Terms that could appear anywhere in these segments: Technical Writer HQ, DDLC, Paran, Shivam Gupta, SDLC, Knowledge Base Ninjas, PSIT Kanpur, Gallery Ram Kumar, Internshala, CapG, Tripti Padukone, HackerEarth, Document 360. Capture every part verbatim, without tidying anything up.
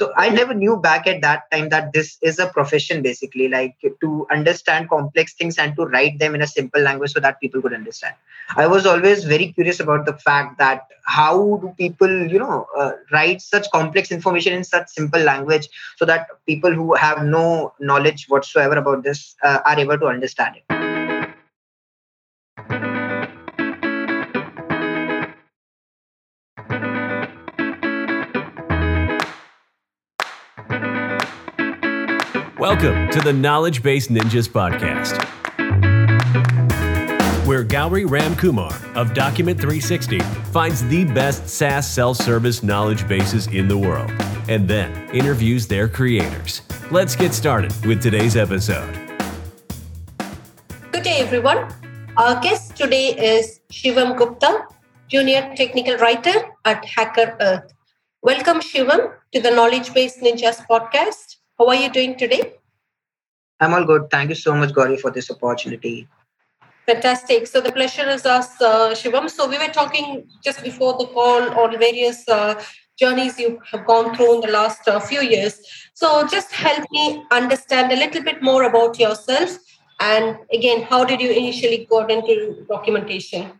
So I never knew back at that time that this is a profession, basically, like to understand complex things and to write them in a simple language so that people could understand. I was always very curious about the fact that how do people, you know, uh, write such complex information in such simple language so that people who have no knowledge whatsoever about this uh, are able to understand it. Welcome to the Knowledge Base Ninjas podcast, where Gallery Ram Kumar of Document three sixty finds the best SaaS self-service knowledge bases in the world and then interviews their creators. Let's get started with today's episode. Good day, everyone. Our guest today is Shivam Gupta, Junior Technical Writer at HackerEarth. Welcome, Shivam, to the Knowledge Base Ninjas podcast. How are you doing today? I'm all good. Thank you so much, Gauri, for this opportunity. Fantastic. So the pleasure is ours, uh, Shivam. So we were talking just before the call on various uh, journeys you have gone through in the last uh, few years. So just help me understand a little bit more about yourself. And again, how did you initially got into documentation?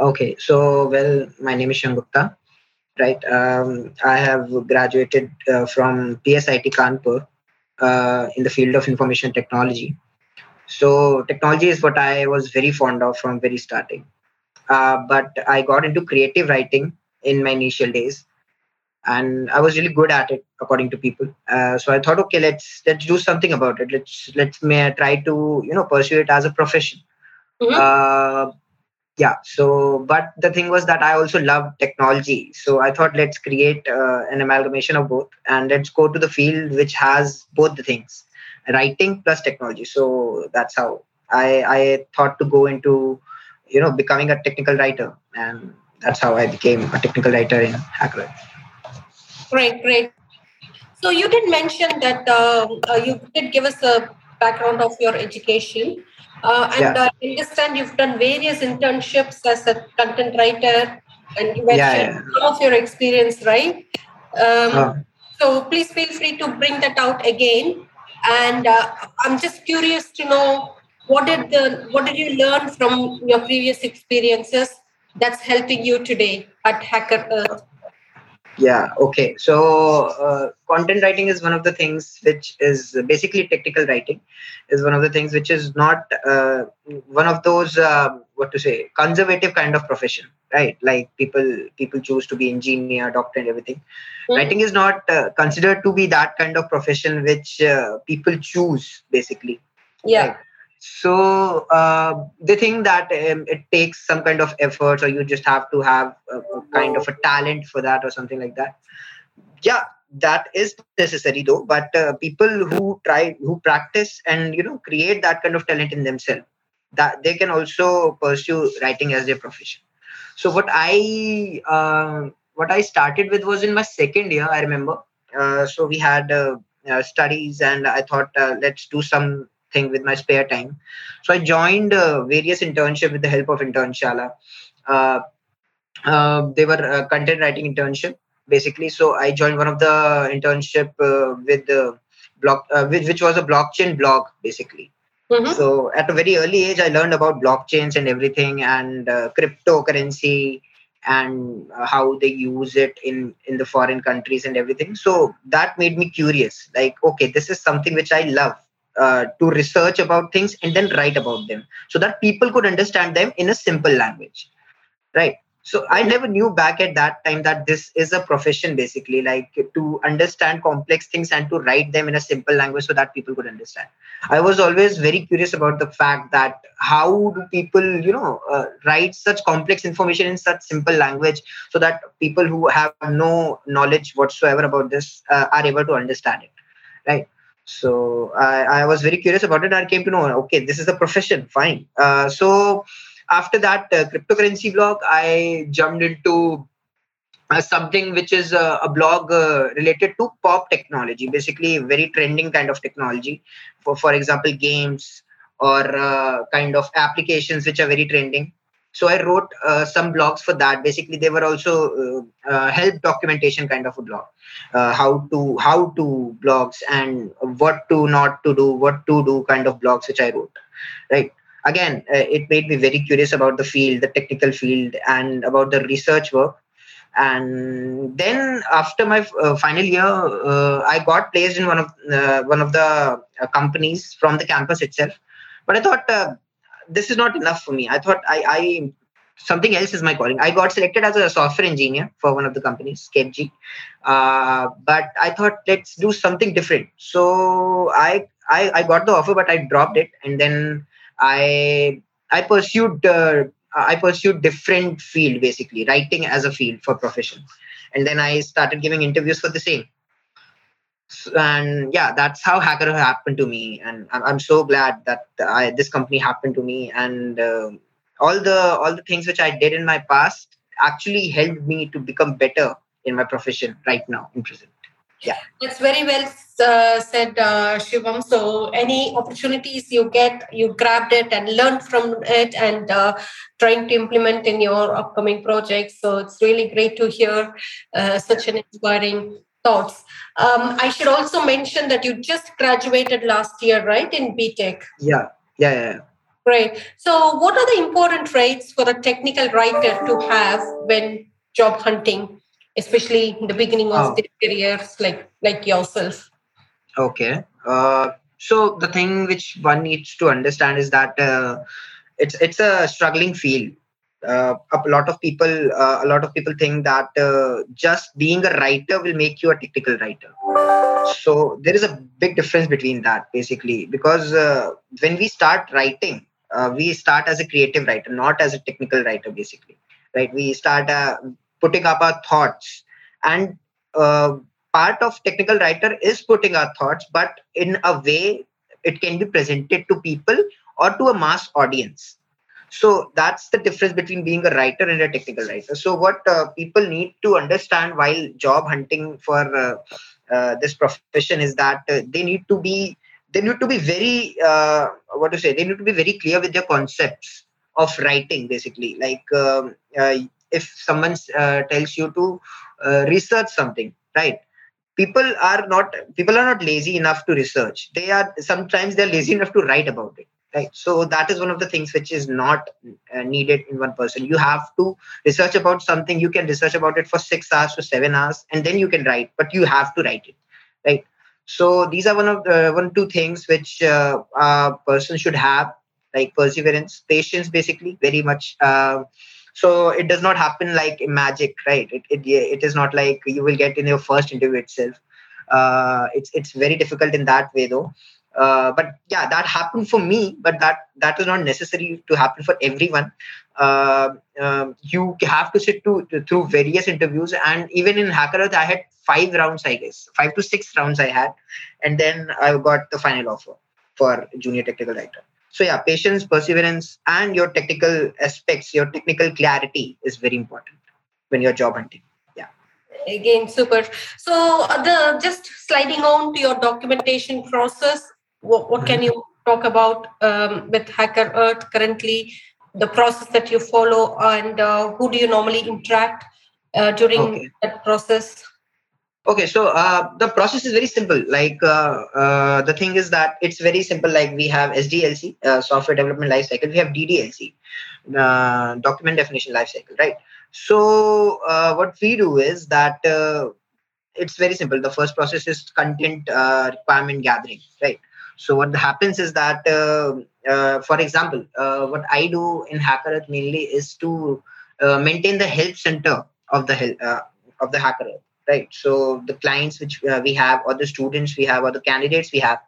Okay. So, well, my name is Shivam Gupta. Right. Um, I have graduated uh, from P S I T Kanpur uh, in the field of information technology. So technology is what I was very fond of from very starting. Uh, but I got into creative writing in my initial days, and I was really good at it, according to people. Uh, so I thought, okay, let's let's do something about it. Let's let's may I try to you know pursue it as a profession. Mm-hmm. Uh, Yeah. So, but the thing was that I also loved technology. So I thought, let's create uh, an amalgamation of both, and let's go to the field which has both the things, writing plus technology. So that's how I, I thought to go into, you know, becoming a technical writer. And that's how I became a technical writer in HackerEarth. Great, great. So you did mention that uh, you did give us a background of your education. Uh, and yeah. uh, I understand you've done various internships as a content writer, and you mentioned yeah, yeah. some of your experience, right? Um, oh. So please feel free to bring that out again. And uh, I'm just curious to know, what did the what did you learn from your previous experiences that's helping you today at HackerEarth? Yeah, okay. So uh, content writing is one of the things which is basically technical writing is one of the things which is not uh, one of those, uh, what to say, conservative kind of profession, right? Like people people choose to be engineer, doctor and everything. Mm-hmm. Writing is not uh, considered to be that kind of profession which uh, people choose, basically. Yeah. Right? So uh, they think that um, it takes some kind of effort, or you just have to have a, a kind of a talent for that or something like that. Yeah, that is necessary though. But uh, people who try, who practice and, you know, create that kind of talent in themselves, that they can also pursue writing as their profession. So what I, uh, what I started with was in my second year, I remember. Uh, so we had uh, uh, studies, and I thought, uh, let's do some thing with my spare time. So I joined uh, various internships with the help of Internshala. Uh, uh, they were uh, content writing internship, basically. So I joined one of the internship uh, with the block, uh, which, which was a blockchain blog, basically. Mm-hmm. So at a very early age, I learned about blockchains and everything, and uh, cryptocurrency, and uh, how they use it in, in the foreign countries and everything. So that made me curious, like, okay, this is something which I love. Uh, to research about things and then write about them so that people could understand them in a simple language, right? So I never knew back at that time that this is a profession, basically, like to understand complex things and to write them in a simple language so that people could understand. I was always very curious about the fact that how do people, you know, uh, write such complex information in such simple language so that people who have no knowledge whatsoever about this uh, are able to understand it, right? So I, I was very curious about it. I came to know, okay, this is a profession, fine. Uh, so after that uh, cryptocurrency blog, I jumped into uh, something which is a, a blog uh, related to pop technology, basically very trending kind of technology. For, for example, games or uh, kind of applications which are very trending. So I wrote uh, some blogs for that. Basically, they were also uh, uh, help documentation kind of a blog, uh, how to how to blogs and what to not to do, what to do kind of blogs which I wrote. Right. Again, uh, it made me very curious about the field, the technical field, and about the research work. And then after my uh, final year, uh, I got placed in one of uh, one of the uh, companies from the campus itself. But I thought uh, this is not enough for me. I thought I, I something else is my calling. I got selected as a software engineer for one of the companies, CapG. Uh, but I thought let's do something different. So I, I I got the offer, but I dropped it, and then I I pursued. Uh, I pursued different field, basically writing as a field for profession. And then I started giving interviews for the same. And yeah, that's how Hacker happened to me. And I'm so glad that I, this company happened to me. And uh, all the all the things which I did in my past actually helped me to become better in my profession right now in present. Yeah, that's very well uh, said, uh, Shivam. So any opportunities you get, you grabbed it and learned from it and uh, trying to implement in your upcoming projects. So it's really great to hear uh, such an inspiring thoughts. Um, I should also mention that you just graduated last year, right, in B Tech? Yeah, yeah, yeah. yeah. Great. So what are the important traits for a technical writer to have when job hunting? Especially in the beginning of oh. their careers, like like yourself. Okay. Uh, so the thing which one needs to understand is that uh, it's it's a struggling field. Uh, a lot of people, uh, a lot of people think that uh, just being a writer will make you a technical writer. So there is a big difference between that, basically, because uh, when we start writing, uh, we start as a creative writer, not as a technical writer, basically. Right? We start a putting up our thoughts, and uh, part of technical writer is putting our thoughts, but in a way it can be presented to people or to a mass audience. So that's the difference between being a writer and a technical writer. So what uh, people need to understand while job hunting for uh, uh, this profession is that uh, they need to be they need to be very uh, what to say they need to be very clear with their concepts of writing, basically. Like um, uh, if someone uh, tells you to uh, research something, right? People are not people are not lazy enough to research. They are sometimes they're lazy enough to write about it, right? So that is one of the things which is not uh, needed in one person. You have to research about something. You can research about it for six hours to seven hours, and then you can write. But you have to write it, right? So these are one of the, one two things which uh, a person should have, like perseverance, patience, basically, very much. Uh, So it does not happen like magic, right? It, it it is not like you will get in your first interview itself. Uh, it's it's very difficult in that way, though. Uh, but yeah, that happened for me. But that that is not necessary to happen for everyone. Uh, um, you have to sit to, to through various interviews, and even in HackerEarth, I had five rounds, I guess, five to six rounds I had, and then I got the final offer for junior technical writer. So yeah, patience, perseverance, and your technical aspects, your technical clarity is very important when you're job hunting. Yeah. Again, super. So the just sliding on to your documentation process, what, what mm-hmm. can you talk about um, with HackerEarth currently, the process that you follow, and uh, who do you normally interact uh, during okay. that process? Okay, so uh, the process is very simple. Like uh, uh, the thing is that it's very simple. Like we have S D L C, uh, software development lifecycle. We have D D L C, uh, document definition lifecycle, right? So uh, what we do is that uh, it's very simple. The first process is content uh, requirement gathering, right? So what happens is that, uh, uh, for example, uh, what I do in HackerEarth mainly is to uh, maintain the help center of the uh, of the HackerEarth. Right. So the clients which uh, we have, or the students we have, or the candidates we have,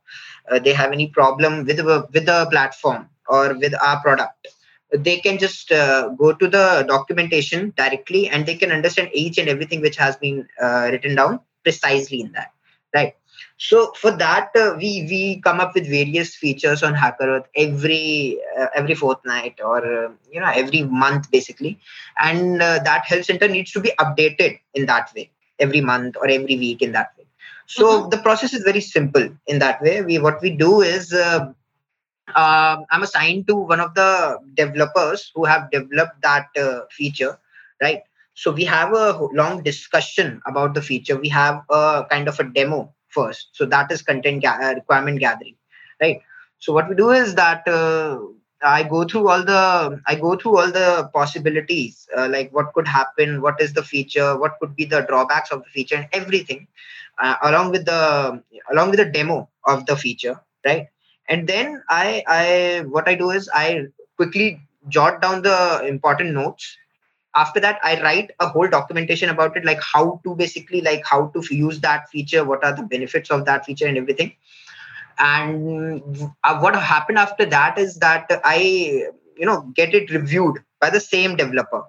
uh, they have any problem with the, with the platform or with our product, they can just uh, go to the documentation directly, and they can understand each and everything which has been uh, written down precisely in that. Right. So for that, uh, we we come up with various features on HackerEarth every uh, every fortnight, or uh, you know every month, basically, and uh, that help center needs to be updated in that way. Every month or every week in that way. So mm-hmm. the process is very simple in that way. We what we do is uh, um, I'm assigned to one of the developers who have developed that uh, feature, right? So we have a long discussion about the feature. We have a kind of a demo first. So that is content ga- requirement gathering, right? So what we do is that uh, I go through all the I go through all the possibilities, uh, like what could happen, what is the feature, what could be the drawbacks of the feature, and everything, uh, along with the along with the demo of the feature, right? And then I I what I do is I quickly jot down the important notes. After that, I write a whole documentation about it, like how to basically like how to use that feature, what are the benefits of that feature, and everything. And what happened after that is that I, you know, get it reviewed by the same developer,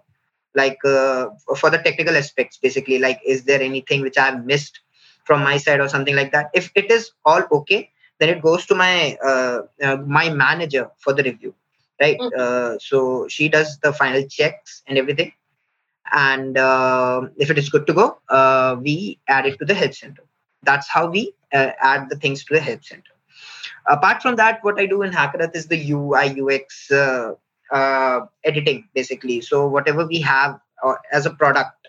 like uh, for the technical aspects, basically, like, is there anything which I've missed from my side or something like that? If it is all okay, then it goes to my uh, uh, my manager for the review, right? Mm-hmm. Uh, so she does the final checks and everything. And uh, if it is good to go, uh, we add it to the help center. That's how we uh, add the things to the help center. Apart from that, what I do in HackerEarth is the U I U X uh, uh, editing, basically. So whatever we have uh, as a product,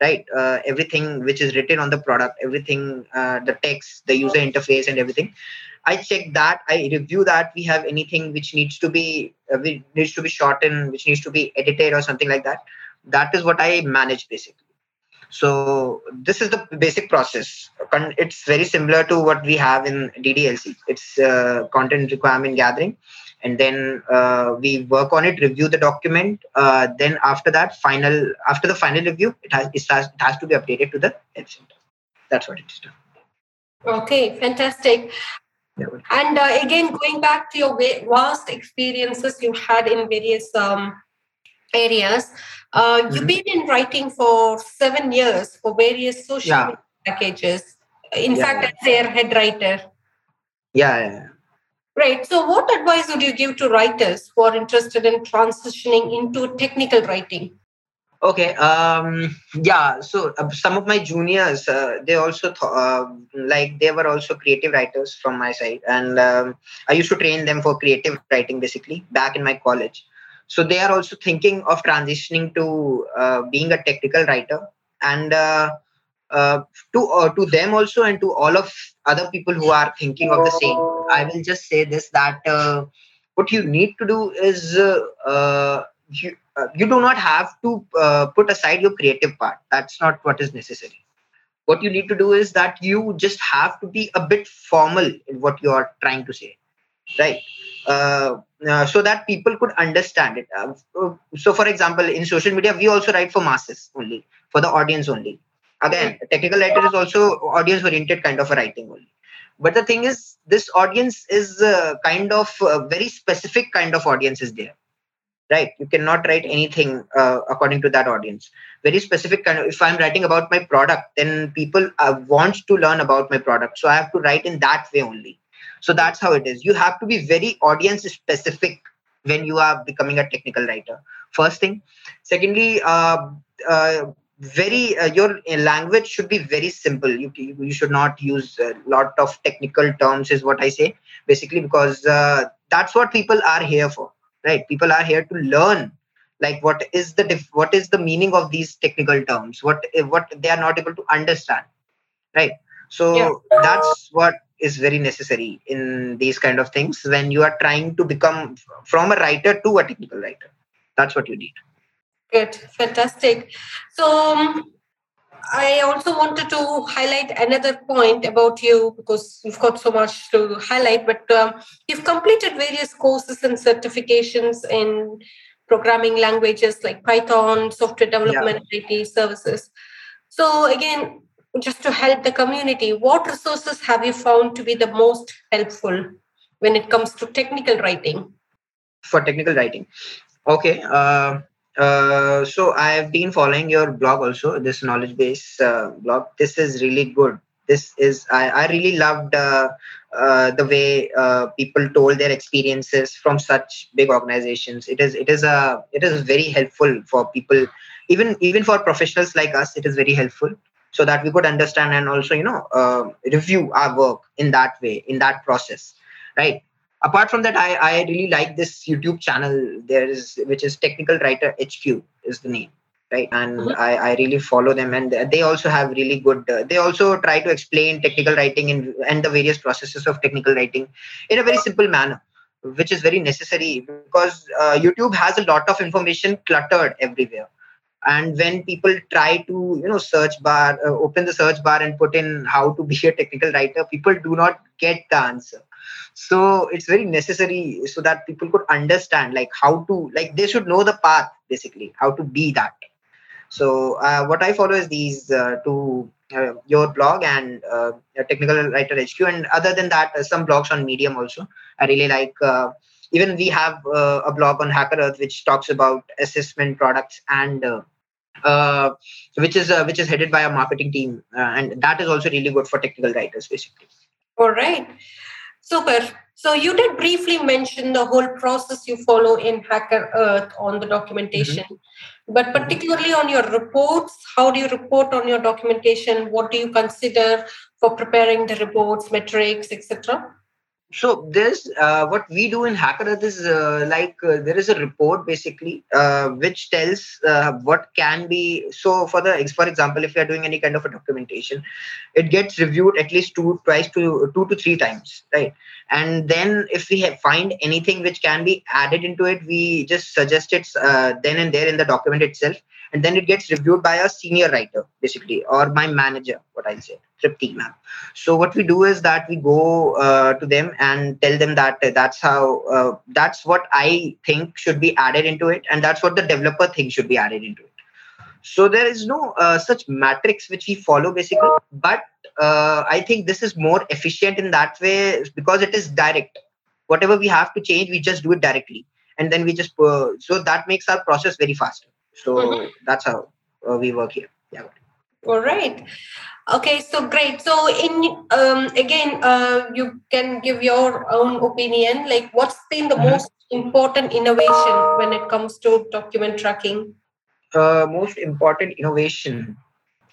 right? Uh, everything which is written on the product, everything, uh, the text, the user interface and everything. I check that. I review that. We have anything which needs to be uh, which needs to be shortened, which needs to be edited or something like that. That is what I manage, basically. So this is the basic process. It's very similar to what we have in D D L C. It's uh, content requirement gathering. And then uh, we work on it, review the document. Uh, then after that, final after the final review, it has, it has, it has to be updated to the help center. That's what it is. Okay, fantastic. Yeah. And uh, again, going back to your vast experiences you had in various um, areas, Uh, mm-hmm. You've been in writing for seven years for various social yeah. media packages. In yeah, fact, yeah. as their head writer. Yeah, yeah. Right. So what advice would you give to writers who are interested in transitioning into technical writing? Okay. Um, yeah. So uh, some of my juniors, uh, they also th- uh, like they were also creative writers from my side. And um, I used to train them for creative writing, basically, back in my college. So they are also thinking of transitioning to uh, being a technical writer, and uh, uh, to uh, to them also, and to all of other people who are thinking of the same. I will just say this, that uh, what you need to do is uh, uh, you, uh, you do not have to uh, put aside your creative part. That's not what is necessary. What you need to do is that you just have to be a bit formal in what you are trying to say, right? Uh, uh, so that people could understand it. Uh, so, for example, in social media, we also write for masses only, for the audience only. Again, technical writer is also audience-oriented kind of a writing only. But the thing is, this audience is uh, kind of uh, very specific kind of audience is there, right? You cannot write anything uh, according to that audience. Very specific kind of, if I'm writing about my product, then people uh, want to learn about my product. So I have to write in that way only. So that's how it is. You have to be very audience specific when you are becoming a technical writer. First thing. Secondly, uh, uh, very uh, your language should be very simple. You, you should not use a lot of technical terms is what I say, basically, because uh, that's what people are here for, right? People are here to learn, like what is the dif- what is the meaning of these technical terms, what what they are not able to understand, right? So yeah. that's what is very necessary in these kind of things when you are trying to become from a writer to a technical writer. That's what you need. Good. Fantastic. So um, I also wanted to highlight another point about you, because you've got so much to highlight, but um, you've completed various courses and certifications in programming languages like Python, software development, yeah. I T services. So again, just to help the community, what resources have you found to be the most helpful when it comes to technical writing? For technical writing. Okay. Uh, uh, so I've been following your blog also, this Knowledge Base uh, blog. This is really good. This is, I, I really loved uh, uh, the way uh, people told their experiences from such big organizations. It is, it is a, it is very helpful for people, even, even for professionals like us, it is very helpful. So that we could understand and also, you know, uh, review our work in that way, in that process, right? Apart from that, I, I really like this YouTube channel, there is which is Technical Writer H Q is the name, right? And mm-hmm. I, I really follow them, and they also have really good, uh, they also try to explain technical writing and, and the various processes of technical writing in a very simple manner, which is very necessary because uh, YouTube has a lot of information cluttered everywhere. And when people try to, you know, search bar, uh, open the search bar and put in how to be a technical writer, people do not get the answer. So it's very necessary so that people could understand, like how to, like they should know the path, basically, how to be that. So uh, what I follow is these uh, two, uh, your blog and uh, Technical Writer H Q. And other than that, uh, some blogs on Medium also. I really like... Uh, Even we have uh, a blog on HackerEarth which talks about assessment products and uh, uh, which is uh, which is headed by a marketing team. Uh, and that is also really good for technical writers, basically. All right. Super. So you did briefly mention the whole process you follow in HackerEarth on the documentation, mm-hmm. but particularly on your reports, how do you report on your documentation? What do you consider for preparing the reports, metrics, et cetera? So there's uh, what we do in HackerEarth is uh, like uh, there is a report basically uh, which tells uh, what can be. So for the for example, if you are doing any kind of a documentation, it gets reviewed at least two twice to two to three times, right? And then if we have find anything which can be added into it, we just suggest it uh, then and there in the document itself, and then it gets reviewed by a senior writer basically, or my manager, what I'll say. Tripti ma'am. So what we do is that we go uh, to them and tell them that uh, that's how, uh, that's what I think should be added into it. And that's what the developer thinks should be added into it. So there is no uh, such matrix which we follow basically, but uh, I think this is more efficient in that way because it is direct. Whatever we have to change, we just do it directly. And then we just, uh, so that makes our process very faster. So mm-hmm. that's how uh, we work here. Yeah. All right. Okay, so great. So in um, again, uh, you can give your own opinion. Like, what's been the most important innovation when it comes to document tracking? Uh, most important innovation.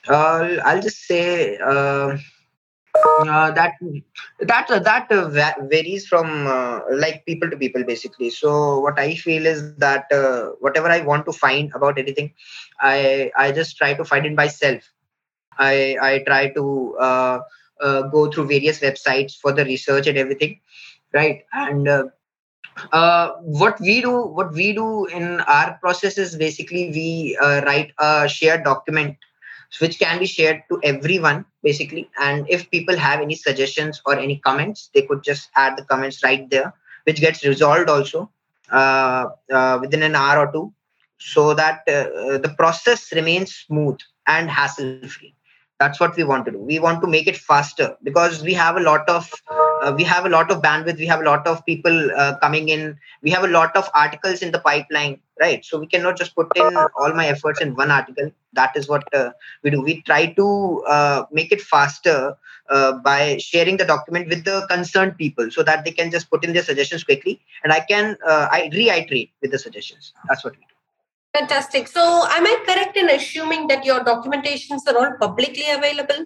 Uh, I'll just say uh, uh, that that uh, that uh, varies from uh, like people to people, basically. So what I feel is that uh, whatever I want to find about anything, I I just try to find it myself. I, I try to uh, uh, go through various websites for the research and everything, right? And uh, uh, what we do, what we do in our process is basically we uh, write a shared document which can be shared to everyone basically. And if people have any suggestions or any comments, they could just add the comments right there, which gets resolved also uh, uh, within an hour or two, so that uh, the process remains smooth and hassle-free. That's what we want to do. We want to make it faster because we have a lot of uh, we have a lot of bandwidth. We have a lot of people uh, coming in. We have a lot of articles in the pipeline, right? So we cannot just put in all my efforts in one article. That is what uh, we do. We try to uh, make it faster uh, by sharing the document with the concerned people so that they can just put in their suggestions quickly. And I can uh, I reiterate with the suggestions. That's what we do. Fantastic. So am I correct in assuming that your documentations are all publicly available?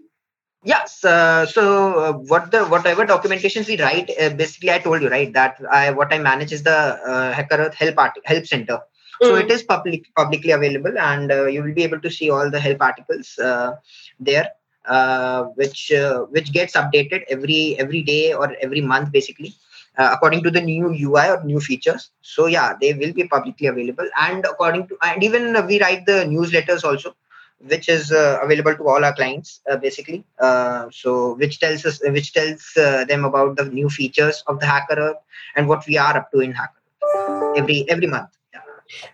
Yes. Uh, so uh, what the whatever documentations we write, uh, basically I told you, right, that I what I manage is the uh, HackerEarth Help Art- Help Center. Mm. So it is public publicly available, and uh, you will be able to see all the help articles uh, there, uh, which uh, which gets updated every every day or every month, basically. Uh, according to the new U I or new features. So yeah, they will be publicly available. And according to, and even we write the newsletters also, which is uh, available to all our clients uh, basically. Uh, so which tells us, which tells uh, them about the new features of the HackerEarth and what we are up to in HackerEarth every, every month. Yeah.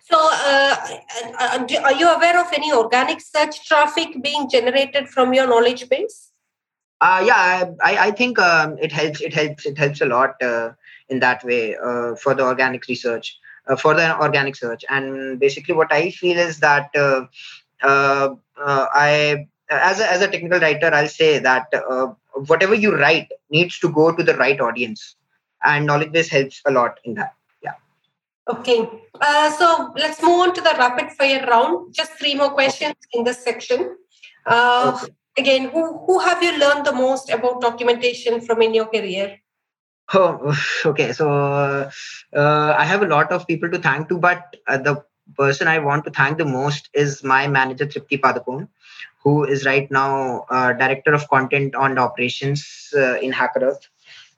So uh, are you aware of any organic search traffic being generated from your knowledge base? Uh, yeah, I, I think um, it helps. It helps. It helps a lot uh, in that way uh, for the organic research, uh, for the organic search. And basically, what I feel is that uh, uh, I, as a, as a technical writer, I'll say that uh, whatever you write needs to go to the right audience, and knowledge base helps a lot in that. Yeah. Okay. Uh, so let's move on to the rapid fire round. Just three more questions okay. in this section. Uh, okay. Again, who, who have you learned the most about documentation from in your career? Oh, okay. So uh, uh, I have a lot of people to thank to, but uh, the person I want to thank the most is my manager, Tripti Padukone, who is right now uh, Director of Content and Operations uh, in HackerEarth.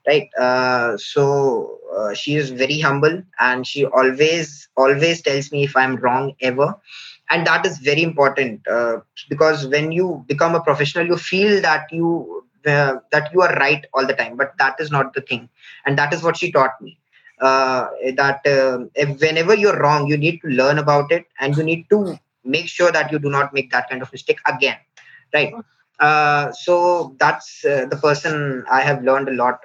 Right. Uh, so uh, she is very humble, and she always, always tells me if I'm wrong ever. And that is very important uh, because when you become a professional, you feel that you uh, that you are right all the time. But that is not the thing. And that is what she taught me, uh, that uh, if whenever you're wrong, you need to learn about it, and you need to make sure that you do not make that kind of mistake again. Right. Uh, so that's uh, the person I have learned a lot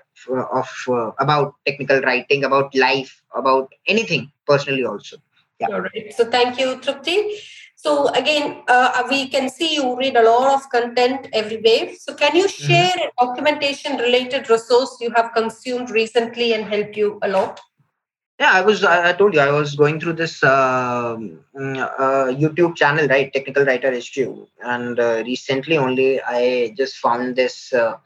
of uh, about technical writing, about life, about anything personally also. Yeah. All right. So thank you, Tripti. So again, uh, we can see you read a lot of content every day. So can you share mm-hmm. a documentation related resource you have consumed recently and helped you a lot? Yeah, I was, I told you, I was going through this uh, uh, YouTube channel, right? Technical Writer H Q. And uh, recently only I just found this uh,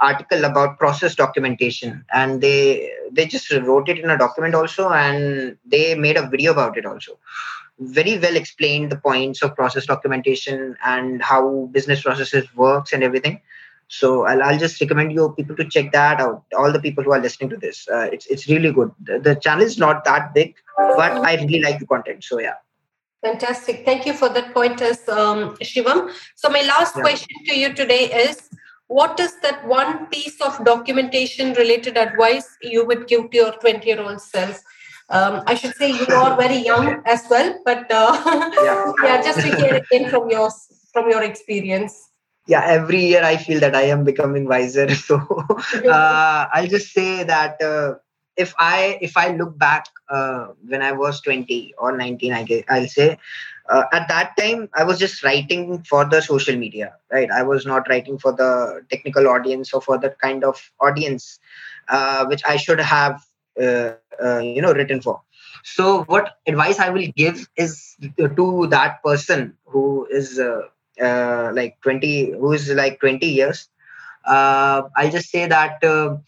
article about process documentation, and they they just wrote it in a document also, and they made a video about it also. Very well explained the points of process documentation and how business processes works and everything. So I'll, I'll just recommend you people to check that out. All the people who are listening to this, uh, it's it's really good. The, the channel is not that big, but I really like the content. So yeah. Fantastic. Thank you for that pointers, um, Shivam. So my last yeah. question to you today is, what is that one piece of documentation-related advice you would give to your twenty-year-old self? Um, I should say you are very young as well, but uh, yeah. yeah, just to hear again from your from your experience. Yeah, every year I feel that I am becoming wiser. So uh, I'll just say that uh, if I if I look back uh, when I was twenty or nineteen, I guess, I'll say. Uh, at that time, I was just writing for the social media, right? I was not writing for the technical audience or for that kind of audience, uh, which I should have, uh, uh, you know, written for. So what advice I will give is to that person who is uh, uh, like twenty, who is like twenty years. Uh, I'll just say that uh,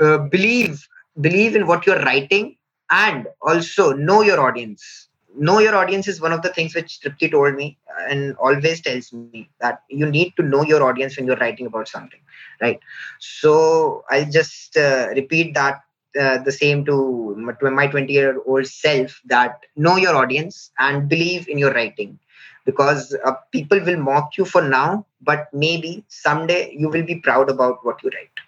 uh, believe, believe in what you're writing, and also know your audience. Know your audience is one of the things which Tripti told me and always tells me, that you need to know your audience when you're writing about something, right? So I'll just uh, repeat that uh, the same to my twenty-year-old self, that know your audience and believe in your writing, because uh, people will mock you for now, but maybe someday you will be proud about what you write.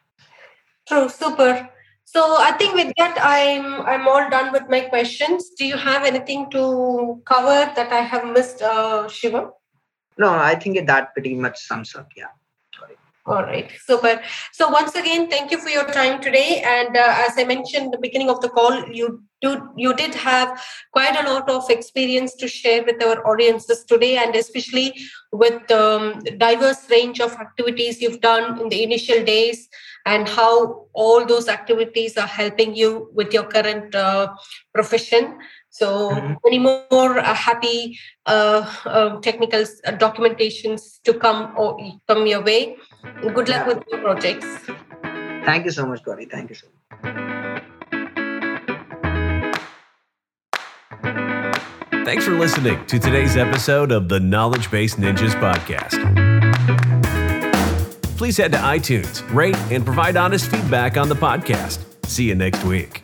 True, super. So I think with that, I'm I'm all done with my questions. Do you have anything to cover that I have missed, uh, Shivam? No, I think that pretty much sums up. Yeah. Sorry. All right. Super. So once again, thank you for your time today. And uh, as I mentioned at the beginning of the call, you do you did have quite a lot of experience to share with our audiences today, and especially with um, the diverse range of activities you've done in the initial days, and how all those activities are helping you with your current uh, profession. So mm-hmm. many more uh, happy uh, uh, technical uh, documentations to come or come your way. Good luck yeah. with your projects. Thank you so much, Gauri. Thank you so much. Thanks for listening to today's episode of the Knowledge Base Ninjas podcast. Please head to iTunes, rate, and provide honest feedback on the podcast. See you next week.